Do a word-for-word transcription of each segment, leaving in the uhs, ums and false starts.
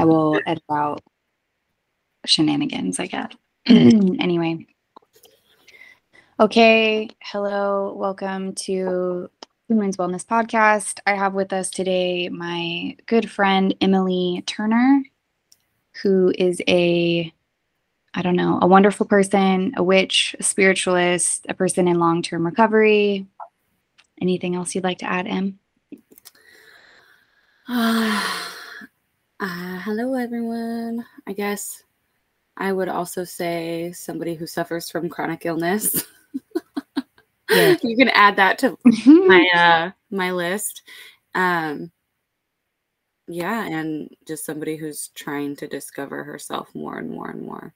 I will edit out shenanigans I guess. Anyway. Okay. Hello. Welcome to Two Moons Wellness Podcast. I have with us today my good friend, Emily Turner, who is a, I don't know, a wonderful person, a witch, a spiritualist, a person in long-term recovery. Anything else you'd like to add, Em? Uh, uh, hello, everyone. I guess I would also say somebody who suffers from chronic illness. Yeah. You can add that to my uh, my list. Um, yeah, and just somebody who's trying to discover herself more and more and more.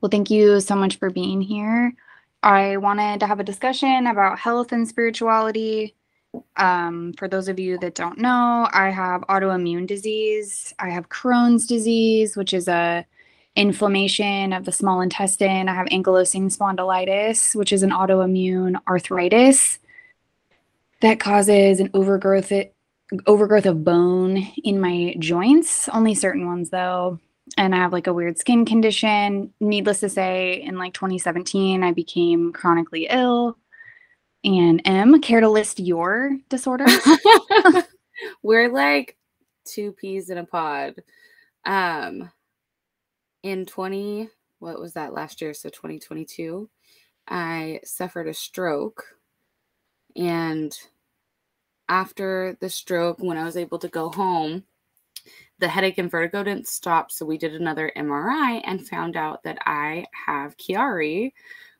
Well, thank you so much for being here. I wanted to have a discussion about health and spirituality. Um, for those of you that don't know, I have autoimmune disease. I have Crohn's disease, which is a inflammation of the small intestine. I have ankylosing spondylitis, which is an autoimmune arthritis that causes an overgrowth overgrowth of bone in my joints, only certain ones though. And I have like a weird skin condition. Needless to say, in like twenty seventeen, I became chronically ill. And Em, care to list your disorders? We're like two peas in a pod. Um, in twenty, what was that last year? So twenty twenty-two, I suffered a stroke. And after the stroke, when I was able to go home, the headache and vertigo didn't stop, so we did another M R I and found out that I have Chiari,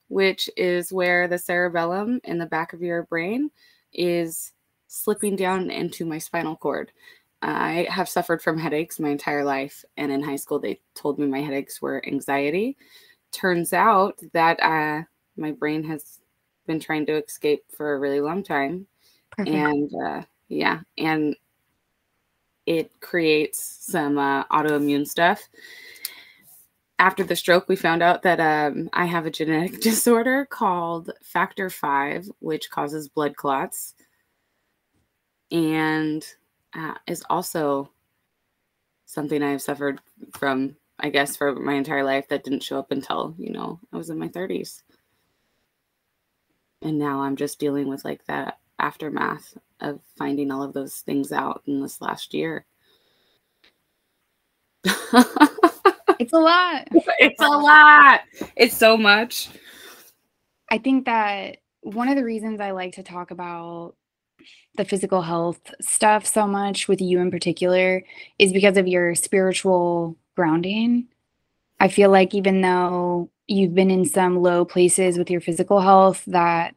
which is where the cerebellum in the back of your brain is slipping down into my spinal cord. I have suffered from headaches my entire life, and in high school they told me my headaches were anxiety. Turns out that uh, my brain has been trying to escape for a really long time. Perfect. And uh, yeah, and it creates some uh, autoimmune stuff. After the stroke, we found out that um, I have a genetic disorder called Factor V, which causes blood clots and uh, is also something I've suffered from, I guess, for my entire life that didn't show up until, you know, I was in my thirties. And now I'm just dealing with like that aftermath of finding all of those things out in this last year. It's a lot. It's a lot. It's so much. I think that one of the reasons I like to talk about the physical health stuff so much with you in particular is because of your spiritual grounding. I feel like even though you've been in some low places with your physical health, that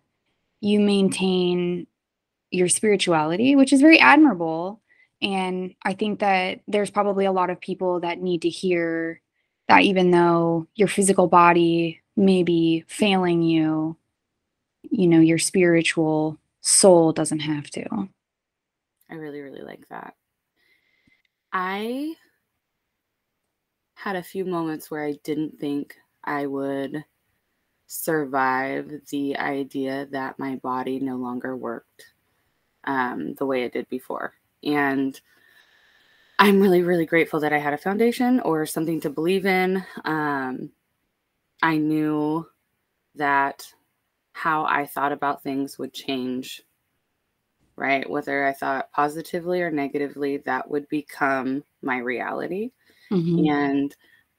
you maintain your spirituality, which is very admirable. And I think that there's probably a lot of people that need to hear that even though your physical body may be failing you, you know, your spiritual soul doesn't have to. I really, really like that. I had a few moments where I didn't think I would survive the idea that my body no longer worked um, the way it did before. And I'm really, really grateful that I had a foundation or something to believe in. Um, I knew that how I thought about things would change, right? Whether I thought positively or negatively, that would become my reality. Mm-hmm. And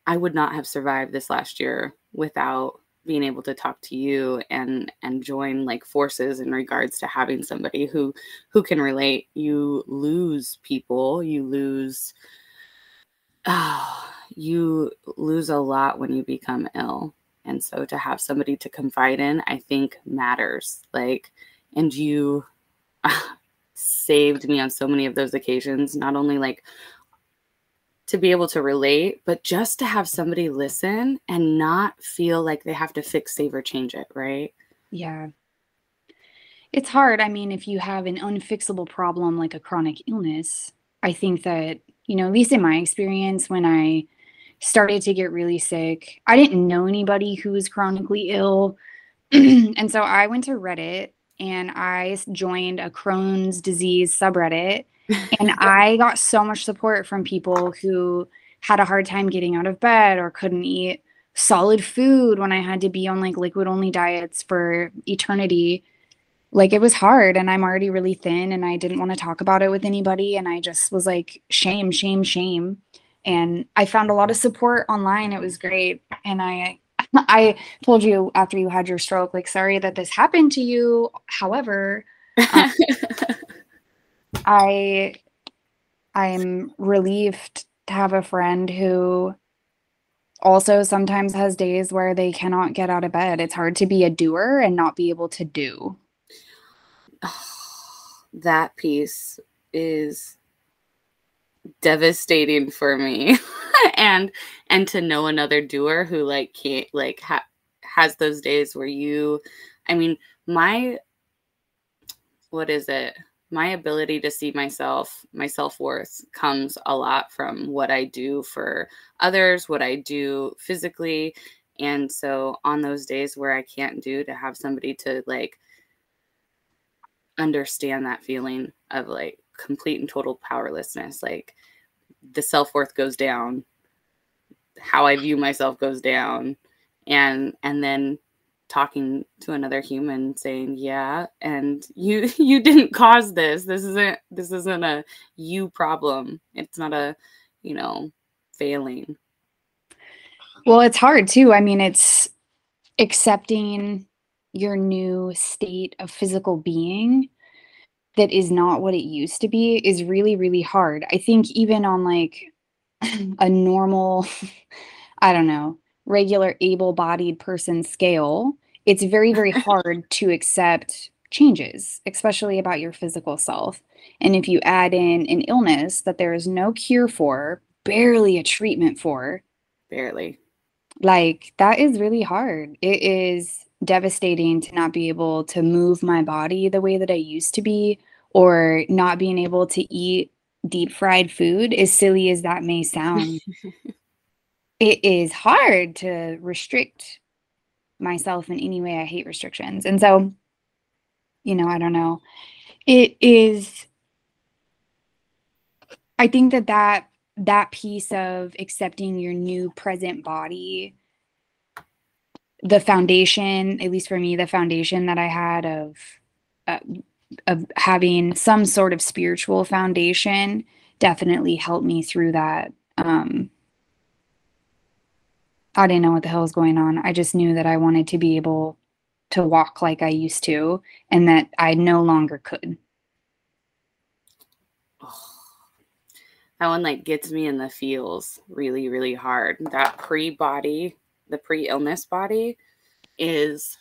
I would not have survived this last year without being able to talk to you and, and join like forces in regards to having somebody who, who can relate. You lose people, you lose, oh, you lose a lot when you become ill. And so to have somebody to confide in, I think matters. Like, and you uh, saved me on so many of those occasions, not only like to be able to relate, but just to have somebody listen and not feel like they have to fix, save, or change it, right? Yeah. It's hard. I mean, if you have an unfixable problem like a chronic illness, I think that, you know, at least in my experience, when I started to get really sick, I didn't know anybody who was chronically ill. And so I went to Reddit and I joined a Crohn's disease subreddit. And I got so much support from people who had a hard time getting out of bed or couldn't eat solid food when I had to be on like liquid only diets for eternity. Like, it was hard, and I'm already really thin, and I didn't want to talk about it with anybody. And I just was like, shame, shame, shame. And I found a lot of support online. It was great. And I, I told you after you had your stroke, like, sorry that this happened to you. However, um, I, I'm relieved to have a friend who also sometimes has days where they cannot get out of bed. It's hard to be a doer and not be able to do. Oh, that piece is devastating for me. and and to know another doer who like can't like ha- has those days where you, I mean, my what is it? My ability to see myself, my self-worth comes a lot from what I do for others, what I do physically. And so on those days where I can't do, to have somebody to like understand that feeling of like complete and total powerlessness, like the self-worth goes down, how I view myself goes down. And, and then talking to another human saying, yeah, and you you didn't cause this. This isn't this isn't a you problem. It's not a, you know, failing. Well, it's hard too. I mean, it's accepting your new state of physical being that is not what it used to be is really, really hard. I think even on like a normal, I don't know, regular able-bodied person scale, it's very, very hard to accept changes, especially about your physical self. And if you add in an illness that there is no cure for, barely a treatment for, barely, like that is really hard. It is devastating to not be able to move my body the way that I used to be, or not being able to eat deep fried food, as silly as that may sound. It is hard to restrict myself in any way. I hate restrictions. And so, you know, I don't know. It is, I think that that, that piece of accepting your new present body, the foundation, at least for me, the foundation that I had of, uh, of having some sort of spiritual foundation definitely helped me through that. Um, I didn't know what the hell was going on. I just knew that I wanted to be able to walk like I used to, and that I no longer could. Oh, that one like gets me in the feels really, really hard. That pre-body, the pre-illness body is,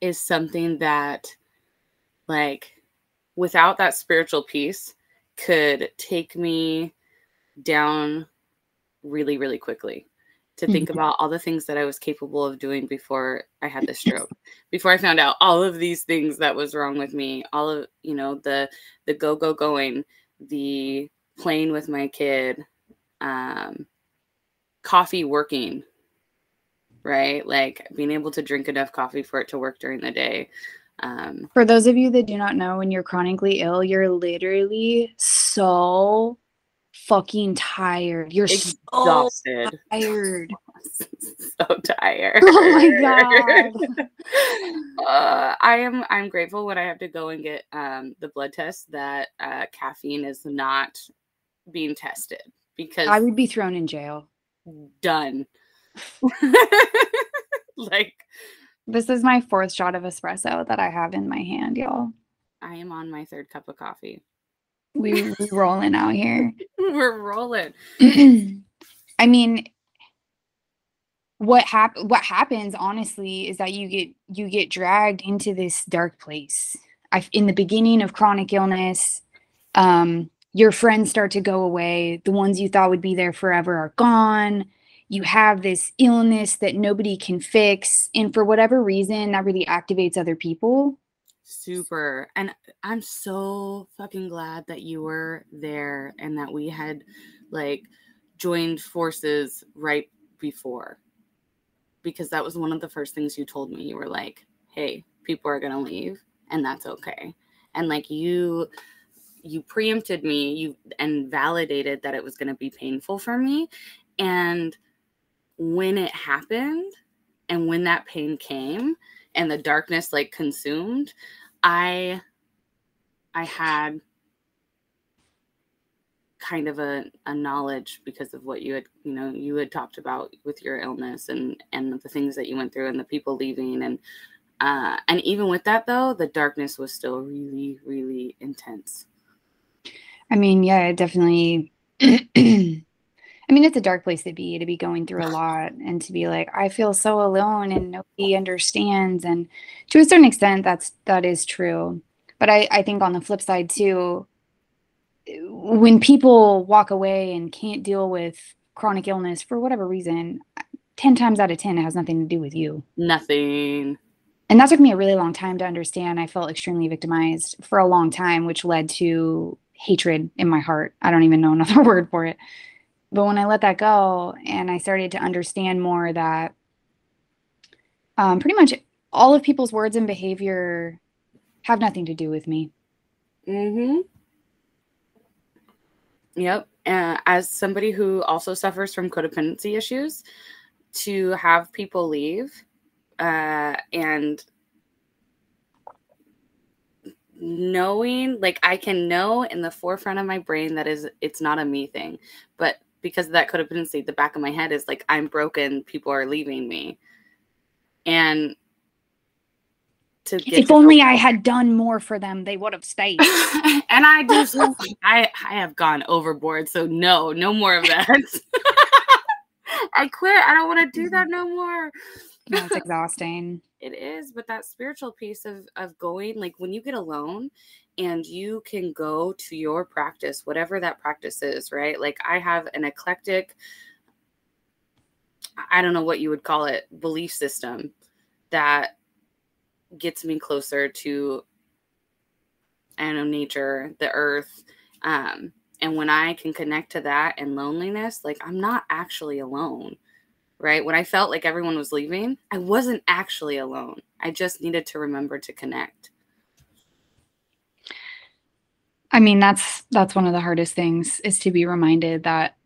is something that like without that spiritual piece could take me down really, really quickly to think mm-hmm. about all the things that I was capable of doing before I had the stroke, before I found out all of these things that was wrong with me, all of, you know, the, the go, go, going, the playing with my kid, um, coffee working, right? Like being able to drink enough coffee for it to work during the day. Um, for those of you that do not know, when you're chronically ill, you're literally so fucking tired. You're exhausted. So tired. So tired. Oh my god. uh, I am. I'm grateful when I have to go and get um, the blood test that uh, caffeine is not being tested, because I would be thrown in jail. Done. Like, this is my fourth shot of espresso that I have in my hand, y'all. I am on my third cup of coffee. We, we're rolling out here. We're rolling. I mean, what hap- What happens, honestly, is that you get you get dragged into this dark place. I, in the beginning of chronic illness, um, your friends start to go away. The ones you thought would be there forever are gone. You have this illness that nobody can fix. And for whatever reason, that really activates other people. Super. And I'm so fucking glad that you were there and that we had like joined forces right before, because that was one of the first things you told me. You were like, hey, people are going to leave and that's okay. And like you, you preempted me, you and validated that it was going to be painful for me. And when it happened, and when that pain came and the darkness like consumed, I, I had kind of a, a knowledge because of what you had, you know, you had talked about with your illness and, and the things that you went through and the people leaving. And, uh, and even with that though, the darkness was still really, really intense. I mean, yeah, it definitely, I mean, it's a dark place to be, to be going through a lot and to be like, I feel so alone and nobody understands. And to a certain extent, that's, that is true. But I, I think on the flip side too, when people walk away and can't deal with chronic illness for whatever reason, ten times out of ten, it has nothing to do with you. Nothing. And that took me a really long time to understand. I felt extremely victimized for a long time, which led to hatred in my heart. I don't even know another word for it. But when I let that go and I started to understand more that um, pretty much all of people's words and behavior have nothing to do with me. Mm-hmm. Yep. Uh, as somebody who also suffers from codependency issues, to have people leave uh, and knowing, like I can know in the forefront of my brain that is, it's not a me thing, but because of that codependency, the back of my head is like, I'm broken. People are leaving me. And to get if to only go- I had done more for them, they would have stayed. And I just, I, I have gone overboard. So no, no more of that. I quit. I don't want to do that no more. No, it's exhausting. It is. But that spiritual piece of, of going, like when you get alone and you can go to your practice, whatever that practice is, right? Like I have an eclectic, I don't know what you would call it, belief system that gets me closer to, I don't know, nature, the earth. Um, and when I can connect to that and loneliness, like I'm not actually alone, right? When I felt like everyone was leaving, I wasn't actually alone. I just needed to remember to connect. I mean, that's that's one of the hardest things is to be reminded that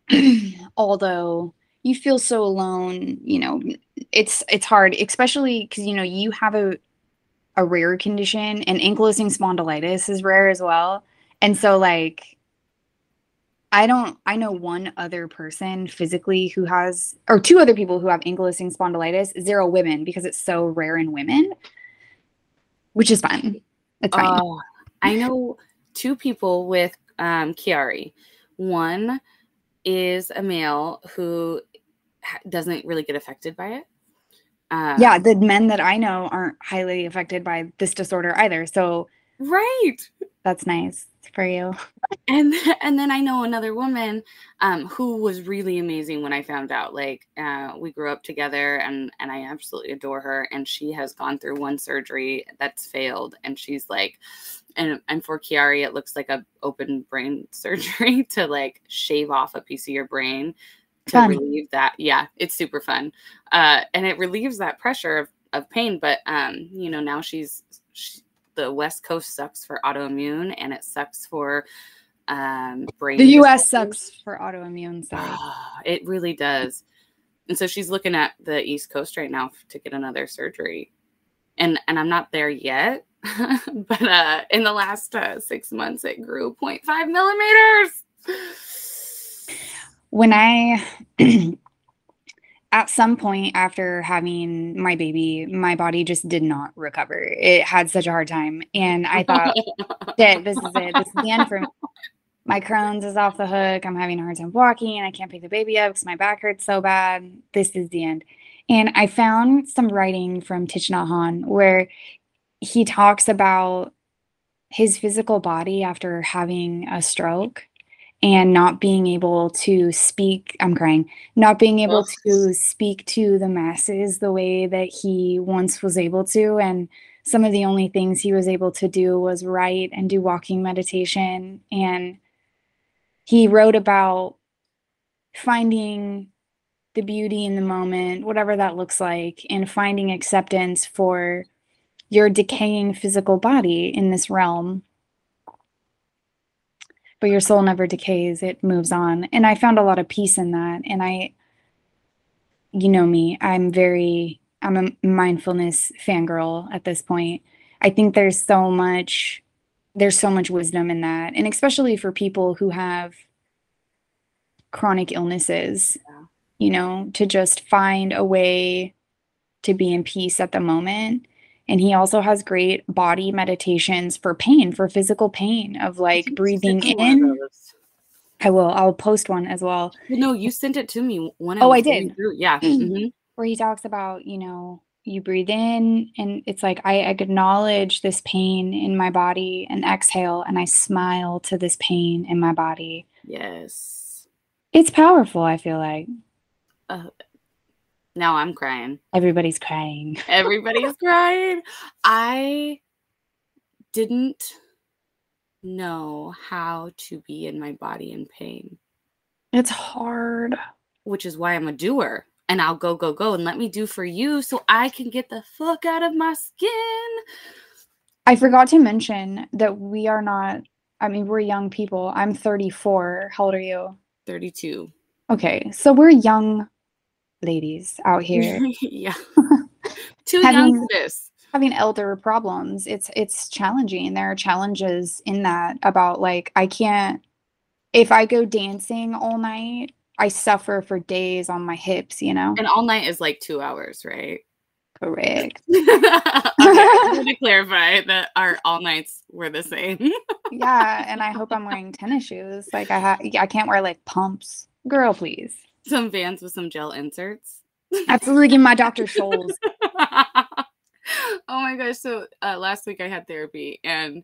although you feel so alone, you know, it's it's hard, especially because, you know, you have a a rare condition and ankylosing spondylitis is rare as well. And so like, I don't, I know one other person physically who has, or two other people who have ankylosing spondylitis, zero women because it's so rare in women, which is fine. It's fine. Oh, I know two people with um, Chiari. One is a male who doesn't really get affected by it. Um, yeah, the men that I know aren't highly affected by this disorder either. So right, that's nice for you. And and then I know another woman um, who was really amazing when I found out. Like uh, we grew up together, and and I absolutely adore her. And she has gone through one surgery that's failed, and she's like, and and for Chiari, it looks like a open brain surgery to like shave off a piece of your brain. To fun. Relieve that. Yeah, it's super fun. Uh, and it relieves that pressure of, of pain. But, um, you know, now she's she, the West Coast sucks for autoimmune and it sucks for um, brain. The U S sucks for autoimmune. Sorry. It really does. And so she's looking at the East Coast right now to get another surgery. And, and I'm not there yet. But uh, in the last uh, six months, it grew zero point five millimeters. When I, at some point after having my baby, my body just did not recover. It had such a hard time. And I thought, shit, this is it. This is the end for me. My Crohn's is off the hook. I'm having a hard time walking. And I can't pick the baby up because my back hurts so bad. This is the end. And I found some writing from Thich Nhat Hanh where he talks about his physical body after having a stroke. And not being able to speak, I'm crying, not being able to speak to the masses the way that he once was able to. And some of the only things he was able to do was write and do walking meditation. And he wrote about finding the beauty in the moment, whatever that looks like, and finding acceptance for your decaying physical body in this realm. but your soul never decays. It moves on. And I found a lot of peace in that. And I, you know me, I'm very, I'm a mindfulness fangirl at this point. I think there's so much, there's so much wisdom in that. And especially for people who have chronic illnesses, yeah. you know, to just find a way to be in peace at the moment. And he also has great body meditations for pain, for physical pain, of like breathing in. I will. I'll post one as well. well no, you sent it to me. When I oh, I did. Yeah. Mm-hmm. Where he talks about, you know, you breathe in and it's like, I acknowledge this pain in my body and exhale and I smile to this pain in my body. Yes. It's powerful, I feel like. Uh, now I'm crying. Everybody's crying. Everybody's crying. I didn't know how to be in my body in pain. It's hard. Which is why I'm a doer. And I'll go, go, go, and let me do for you so I can get the fuck out of my skin. I forgot to mention that we are not, I mean, we're young people. I'm thirty-four. How old are you? thirty-two. Okay. So we're young ladies out here. Yeah. Too having, young for this. Having elder problems. It's, it's challenging. There are challenges in that about, like, I can't, if I go dancing all night, I suffer for days on my hips, you know? And all night is like two hours, right? Correct. I want to clarify that our all nights were the same. Yeah, and I hope I'm wearing tennis shoes. Like, I ha- I can't wear, like, pumps. Girl, please. Some Vans with some gel inserts. Absolutely give my doctor shoals. Oh, my gosh. So, uh, last week I had therapy, and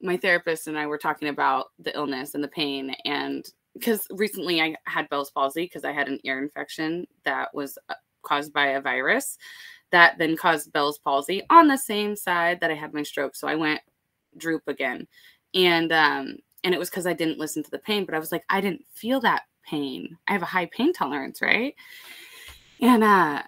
my therapist and I were talking about the illness and the pain, and because recently I had Bell's palsy because I had an ear infection that was caused by a virus that then caused Bell's palsy on the same side that I had my stroke. So I went droop again. And, um, and it was because I didn't listen to the pain, but I was like, I didn't feel that pain. I have a high pain tolerance. Right. And, uh,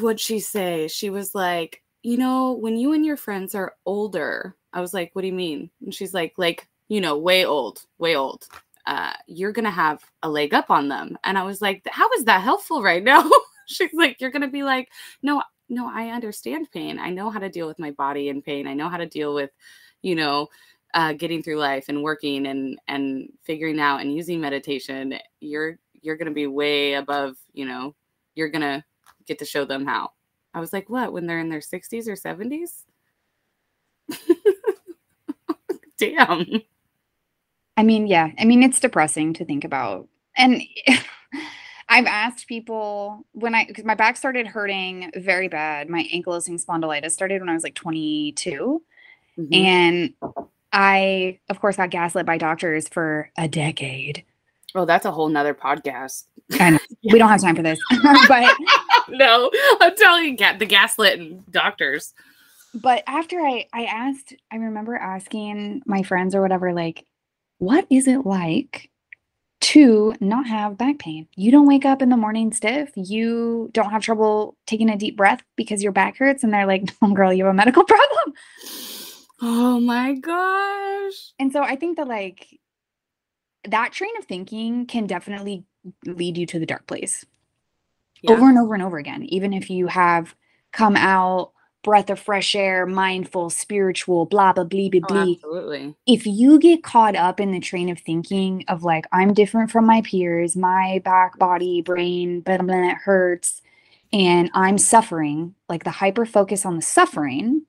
what'd she say? She was like, you know, when you and your friends are older, I was like, what do you mean? And she's like, like, you know, way old, way old. Uh, you're going to have a leg up on them. And I was like, how is that helpful right now? She's like, you're going to be like, no, no, I understand pain. I know how to deal with my body and pain. I know how to deal with, you know, uh, getting through life and working and, and figuring out and using meditation. You're, you're going to be way above, you know, you're going to get to show them how. I was like, what, when they're in their sixties or seventies? Damn. I mean, yeah, I mean, it's depressing to think about. And I've asked people when I, because my back started hurting very bad. My ankylosing spondylitis started when I was like twenty-two. Mm-hmm. And I, of course, got gaslit by doctors for a decade. Well, that's a whole nother podcast. I know. Yeah. We don't have time for this. But no, I'm telling you, the gaslit and doctors. But after I, I asked, I remember asking my friends or whatever, like, what is it like to not have back pain? You don't wake up in the morning stiff. You don't have trouble taking a deep breath because your back hurts. And they're like, no, girl, you have a medical problem. Oh, my gosh. And so I think that, like, that train of thinking can definitely lead you to the dark place. Yeah. Over and over and over again, even if you have come out breath of fresh air, mindful, spiritual, blah, blah, blah, blah, blah. Oh, absolutely. If you get caught up in the train of thinking of, like, I'm different from my peers, my back, body, brain, but then it hurts and I'm suffering, like the hyper focus on the suffering.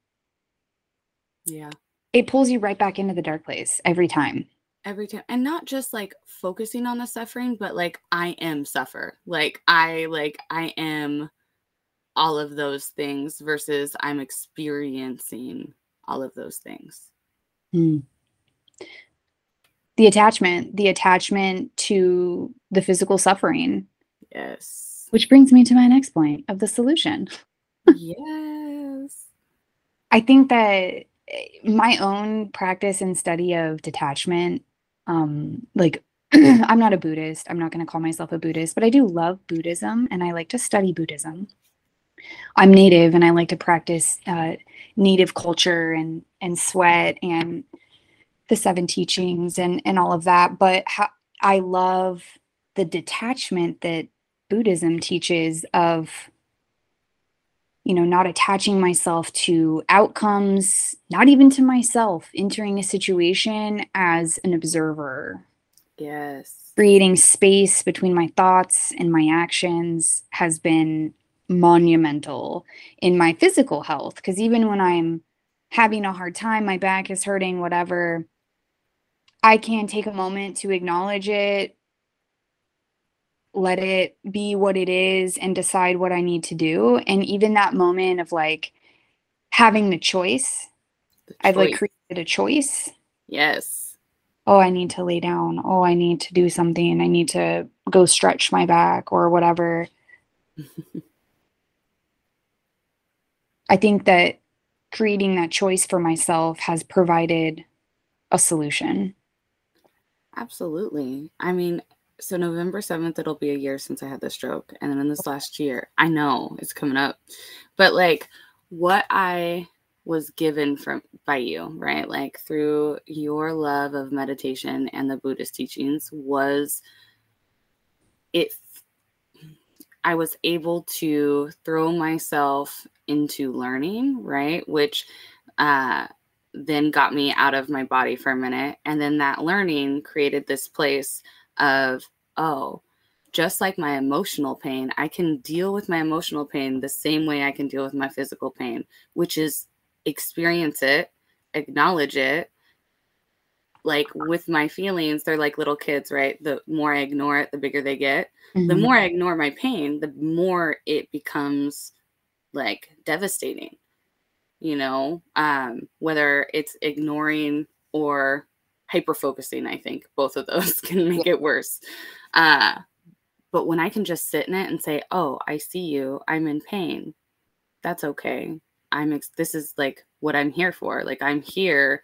Yeah. It pulls you right back into the dark place every time. Every time. And not just like focusing on the suffering, but like I am suffer. Like I, like I am all of those things versus I'm experiencing all of those things. Mm. The attachment, the attachment to the physical suffering. Yes. Which brings me to my next point of the solution. Yes. I think that my own practice and study of detachment, um, like I'm not a Buddhist. I'm not going to call myself a Buddhist, but I do love Buddhism and I like to study Buddhism. I'm Native and I like to practice uh, Native culture and, and sweat and the seven teachings and, and all of that. But how, I love the detachment that Buddhism teaches of, you know, not attaching myself to outcomes, not even to myself, entering a situation as an observer. Yes. Creating space between my thoughts and my actions has been monumental in my physical health. Because even when I'm having a hard time, my back is hurting, whatever, I can take a moment to acknowledge it, let it be what it is, and decide what I need to do. And even that moment of like having the choice, the choice. I've like created a choice. Yes. Oh, I need to lay down. Oh, I need to do something. I need to go stretch my back or whatever. I think that creating that choice for myself has provided a solution. Absolutely. I mean, so November seventh, it'll be a year since I had the stroke. And then in this last year, I know it's coming up, but like what I was given from by you, right? Like through your love of meditation and the Buddhist teachings was it, I was able to throw myself into learning, right? Which, uh, then got me out of my body for a minute. And then that learning created this place of, oh, just like my emotional pain, I can deal with my emotional pain the same way I can deal with my physical pain, which is experience it, acknowledge it. Like with my feelings, they're like little kids, right? The more I ignore it, the bigger they get. Mm-hmm. The more I ignore my pain, the more it becomes like devastating. You know, um, whether it's ignoring or hyper-focusing, I think both of those can make yeah. it worse. Uh, but when I can just sit in it and say, oh, I see you, I'm in pain. That's okay. I'm, ex- this is like what I'm here for. Like I'm here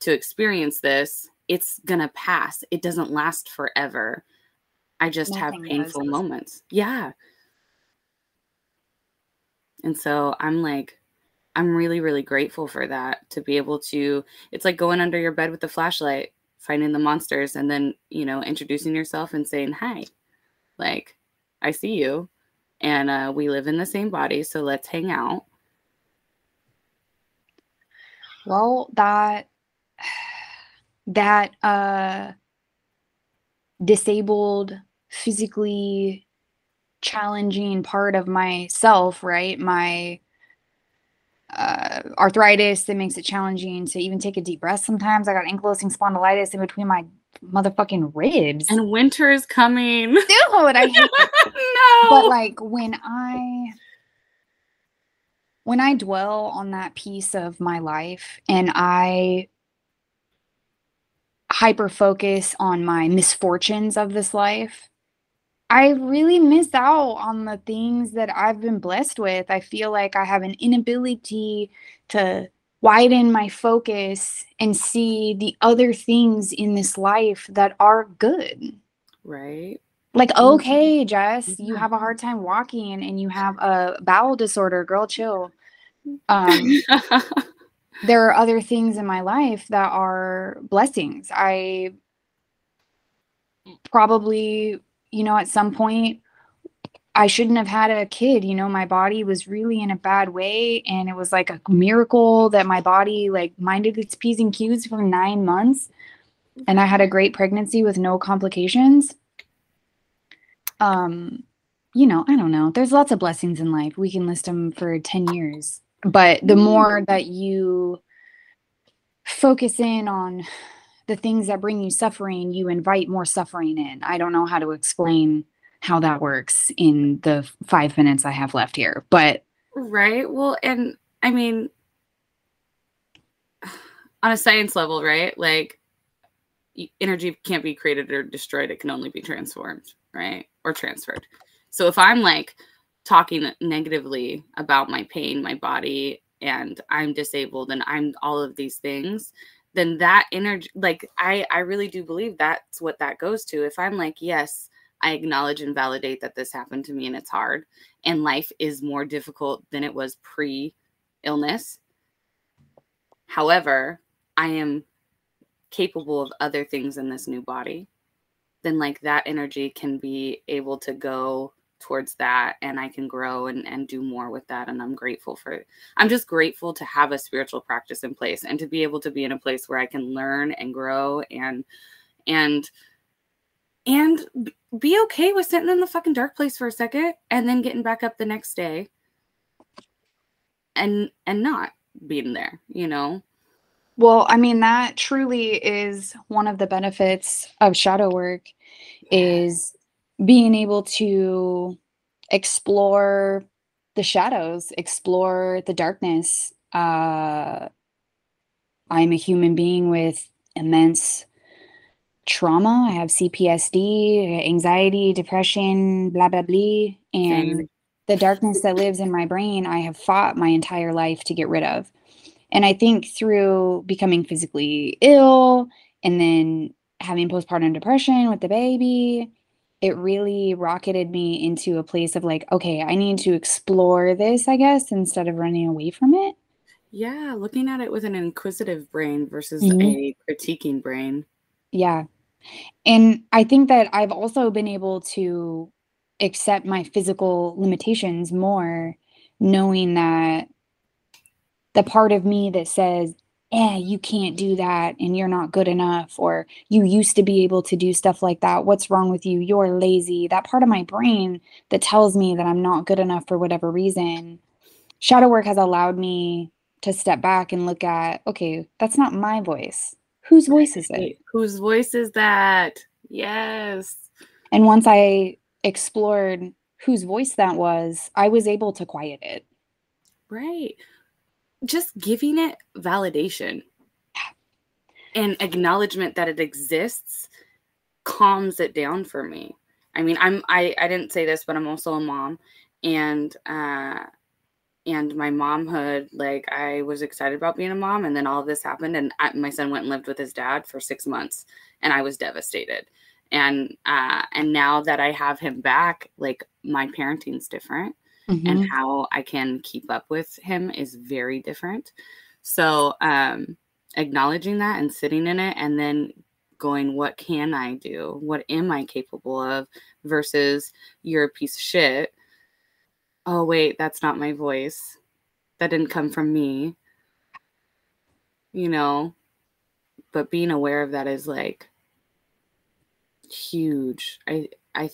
to experience this. It's gonna pass. It doesn't last forever. I just Nothing have painful does. moments. Yeah. And so I'm like, I'm really, really grateful for that, to be able to, it's like going under your bed with the flashlight, finding the monsters, and then, you know, introducing yourself and saying, hi, like, I see you. And uh, we live in the same body. So let's hang out. Well, that, that uh, disabled, physically challenging part of myself, right? My Uh, arthritis that makes it challenging to even take a deep breath. Sometimes I got ankylosing spondylitis in between my motherfucking ribs. And winter is coming. Dude, I hate it. No. But like when I, when I dwell on that piece of my life and I hyper-focus on my misfortunes of this life, I really miss out on the things that I've been blessed with. I feel like I have an inability to widen my focus and see the other things in this life that are good. Right. Like, okay, Jess, yeah. you have a hard time walking and you have a bowel disorder. Girl, chill. Um, there are other things in my life that are blessings. I probably... You know, at some point, I shouldn't have had a kid. You know, my body was really in a bad way. And it was like a miracle that my body like minded its P's and Q's for nine months. And I had a great pregnancy with no complications. Um, you know, I don't know. There's lots of blessings in life. We can list them for ten years. But the more that you focus in on the things that bring you suffering, you invite more suffering in. I don't know how to explain how that works in the five minutes I have left here, but. Right. Well, and I mean, on a science level, right? Like energy can't be created or destroyed. It can only be transformed, right? Or transferred. So if I'm like talking negatively about my pain, my body, and I'm disabled and I'm all of these things, then that energy, like, I, I really do believe that's what that goes to. If I'm like, yes, I acknowledge and validate that this happened to me and it's hard and life is more difficult than it was pre-illness. However, I am capable of other things in this new body, then like that energy can be able to go towards that, and I can grow and, and do more with that. And I'm grateful for it. I'm just grateful to have a spiritual practice in place and to be able to be in a place where I can learn and grow and, and, and be okay with sitting in the fucking dark place for a second and then getting back up the next day and, and not being there, you know? Well, I mean, that truly is one of the benefits of shadow work, is being able to explore the shadows, explore the darkness. Uh, I'm a human being with immense trauma. I have C P S D, anxiety, depression, blah, blah, blah. And Same. The darkness that lives in my brain, I have fought my entire life to get rid of. And I think through becoming physically ill and then having postpartum depression with the baby, it really rocketed me into a place of like, okay, I need to explore this, I guess, instead of running away from it. Yeah, looking at it with an inquisitive brain versus mm-hmm. a critiquing brain. Yeah. And I think that I've also been able to accept my physical limitations more, knowing that the part of me that says, eh, you can't do that and you're not good enough, or you used to be able to do stuff like that, what's wrong with you, you're lazy. That part of my brain that tells me that I'm not good enough for whatever reason. Shadow work has allowed me to step back and look at, okay, that's not my voice. Whose voice is it? Whose voice is that? Yes. And once I explored whose voice that was, I was able to quiet it. Right. Just giving it validation and acknowledgement that it exists calms it down for me. I mean, I'm, I, I didn't say this, but I'm also a mom, and, uh, and my momhood, like I was excited about being a mom, and then all of this happened, and I, my son went and lived with his dad for six months and I was devastated. And, uh, and now that I have him back, like my parenting's different. Mm-hmm. And how I can keep up with him is very different. So um, acknowledging that and sitting in it and then going, what can I do? What am I capable of? Versus you're a piece of shit. Oh, wait, that's not my voice. That didn't come from me. You know, but being aware of that is like huge. I, I,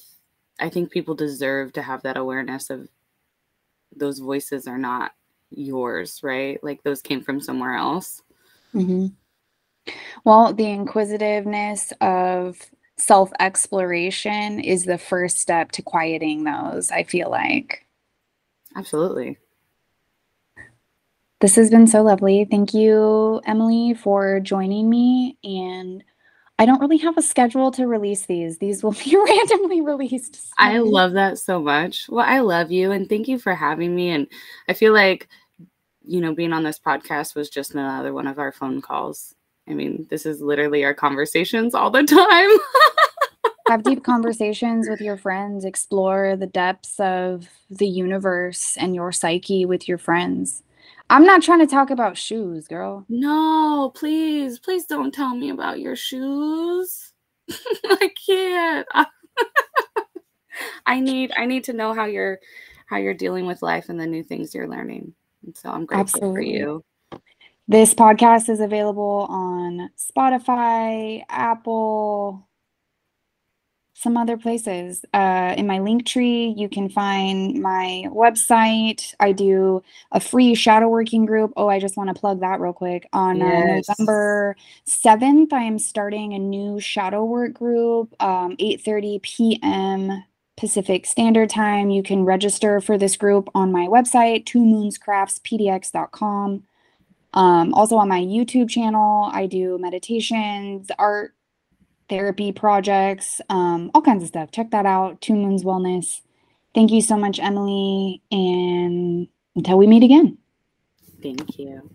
I think people deserve to have that awareness of, those voices are not yours, right? Like those came from somewhere else. Mm-hmm. Well, the inquisitiveness of self-exploration is the first step to quieting those, I feel like. Absolutely. This has been so lovely. Thank you, Emily, for joining me. And I don't really have a schedule to release these. These will be randomly released. So. I love that so much. Well, I love you, and thank you for having me. And I feel like, you know, being on this podcast was just another one of our phone calls. I mean, this is literally our conversations all the time. Have deep conversations with your friends. Explore the depths of the universe and your psyche with your friends. I'm not trying to talk about shoes, girl. No, please. Please don't tell me about your shoes. I can't. I need I need to know how you're how you're dealing with life and the new things you're learning. And so I'm grateful Absolutely. For you. This podcast is available on Spotify, Apple, some other places. Uh, in my Linktree, you can find my website. I do a free shadow working group. Oh, I just want to plug that real quick. On yes. uh, November seventh, I am starting a new shadow work group, um, eight thirty p.m. Pacific Standard Time. You can register for this group on my website, two moons crafts p d x dot com. Um, also on my YouTube channel, I do meditations, art, therapy projects, um, all kinds of stuff. Check that out. Two Moons Wellness. Thank you so much, Emily. And until we meet again. Thank you.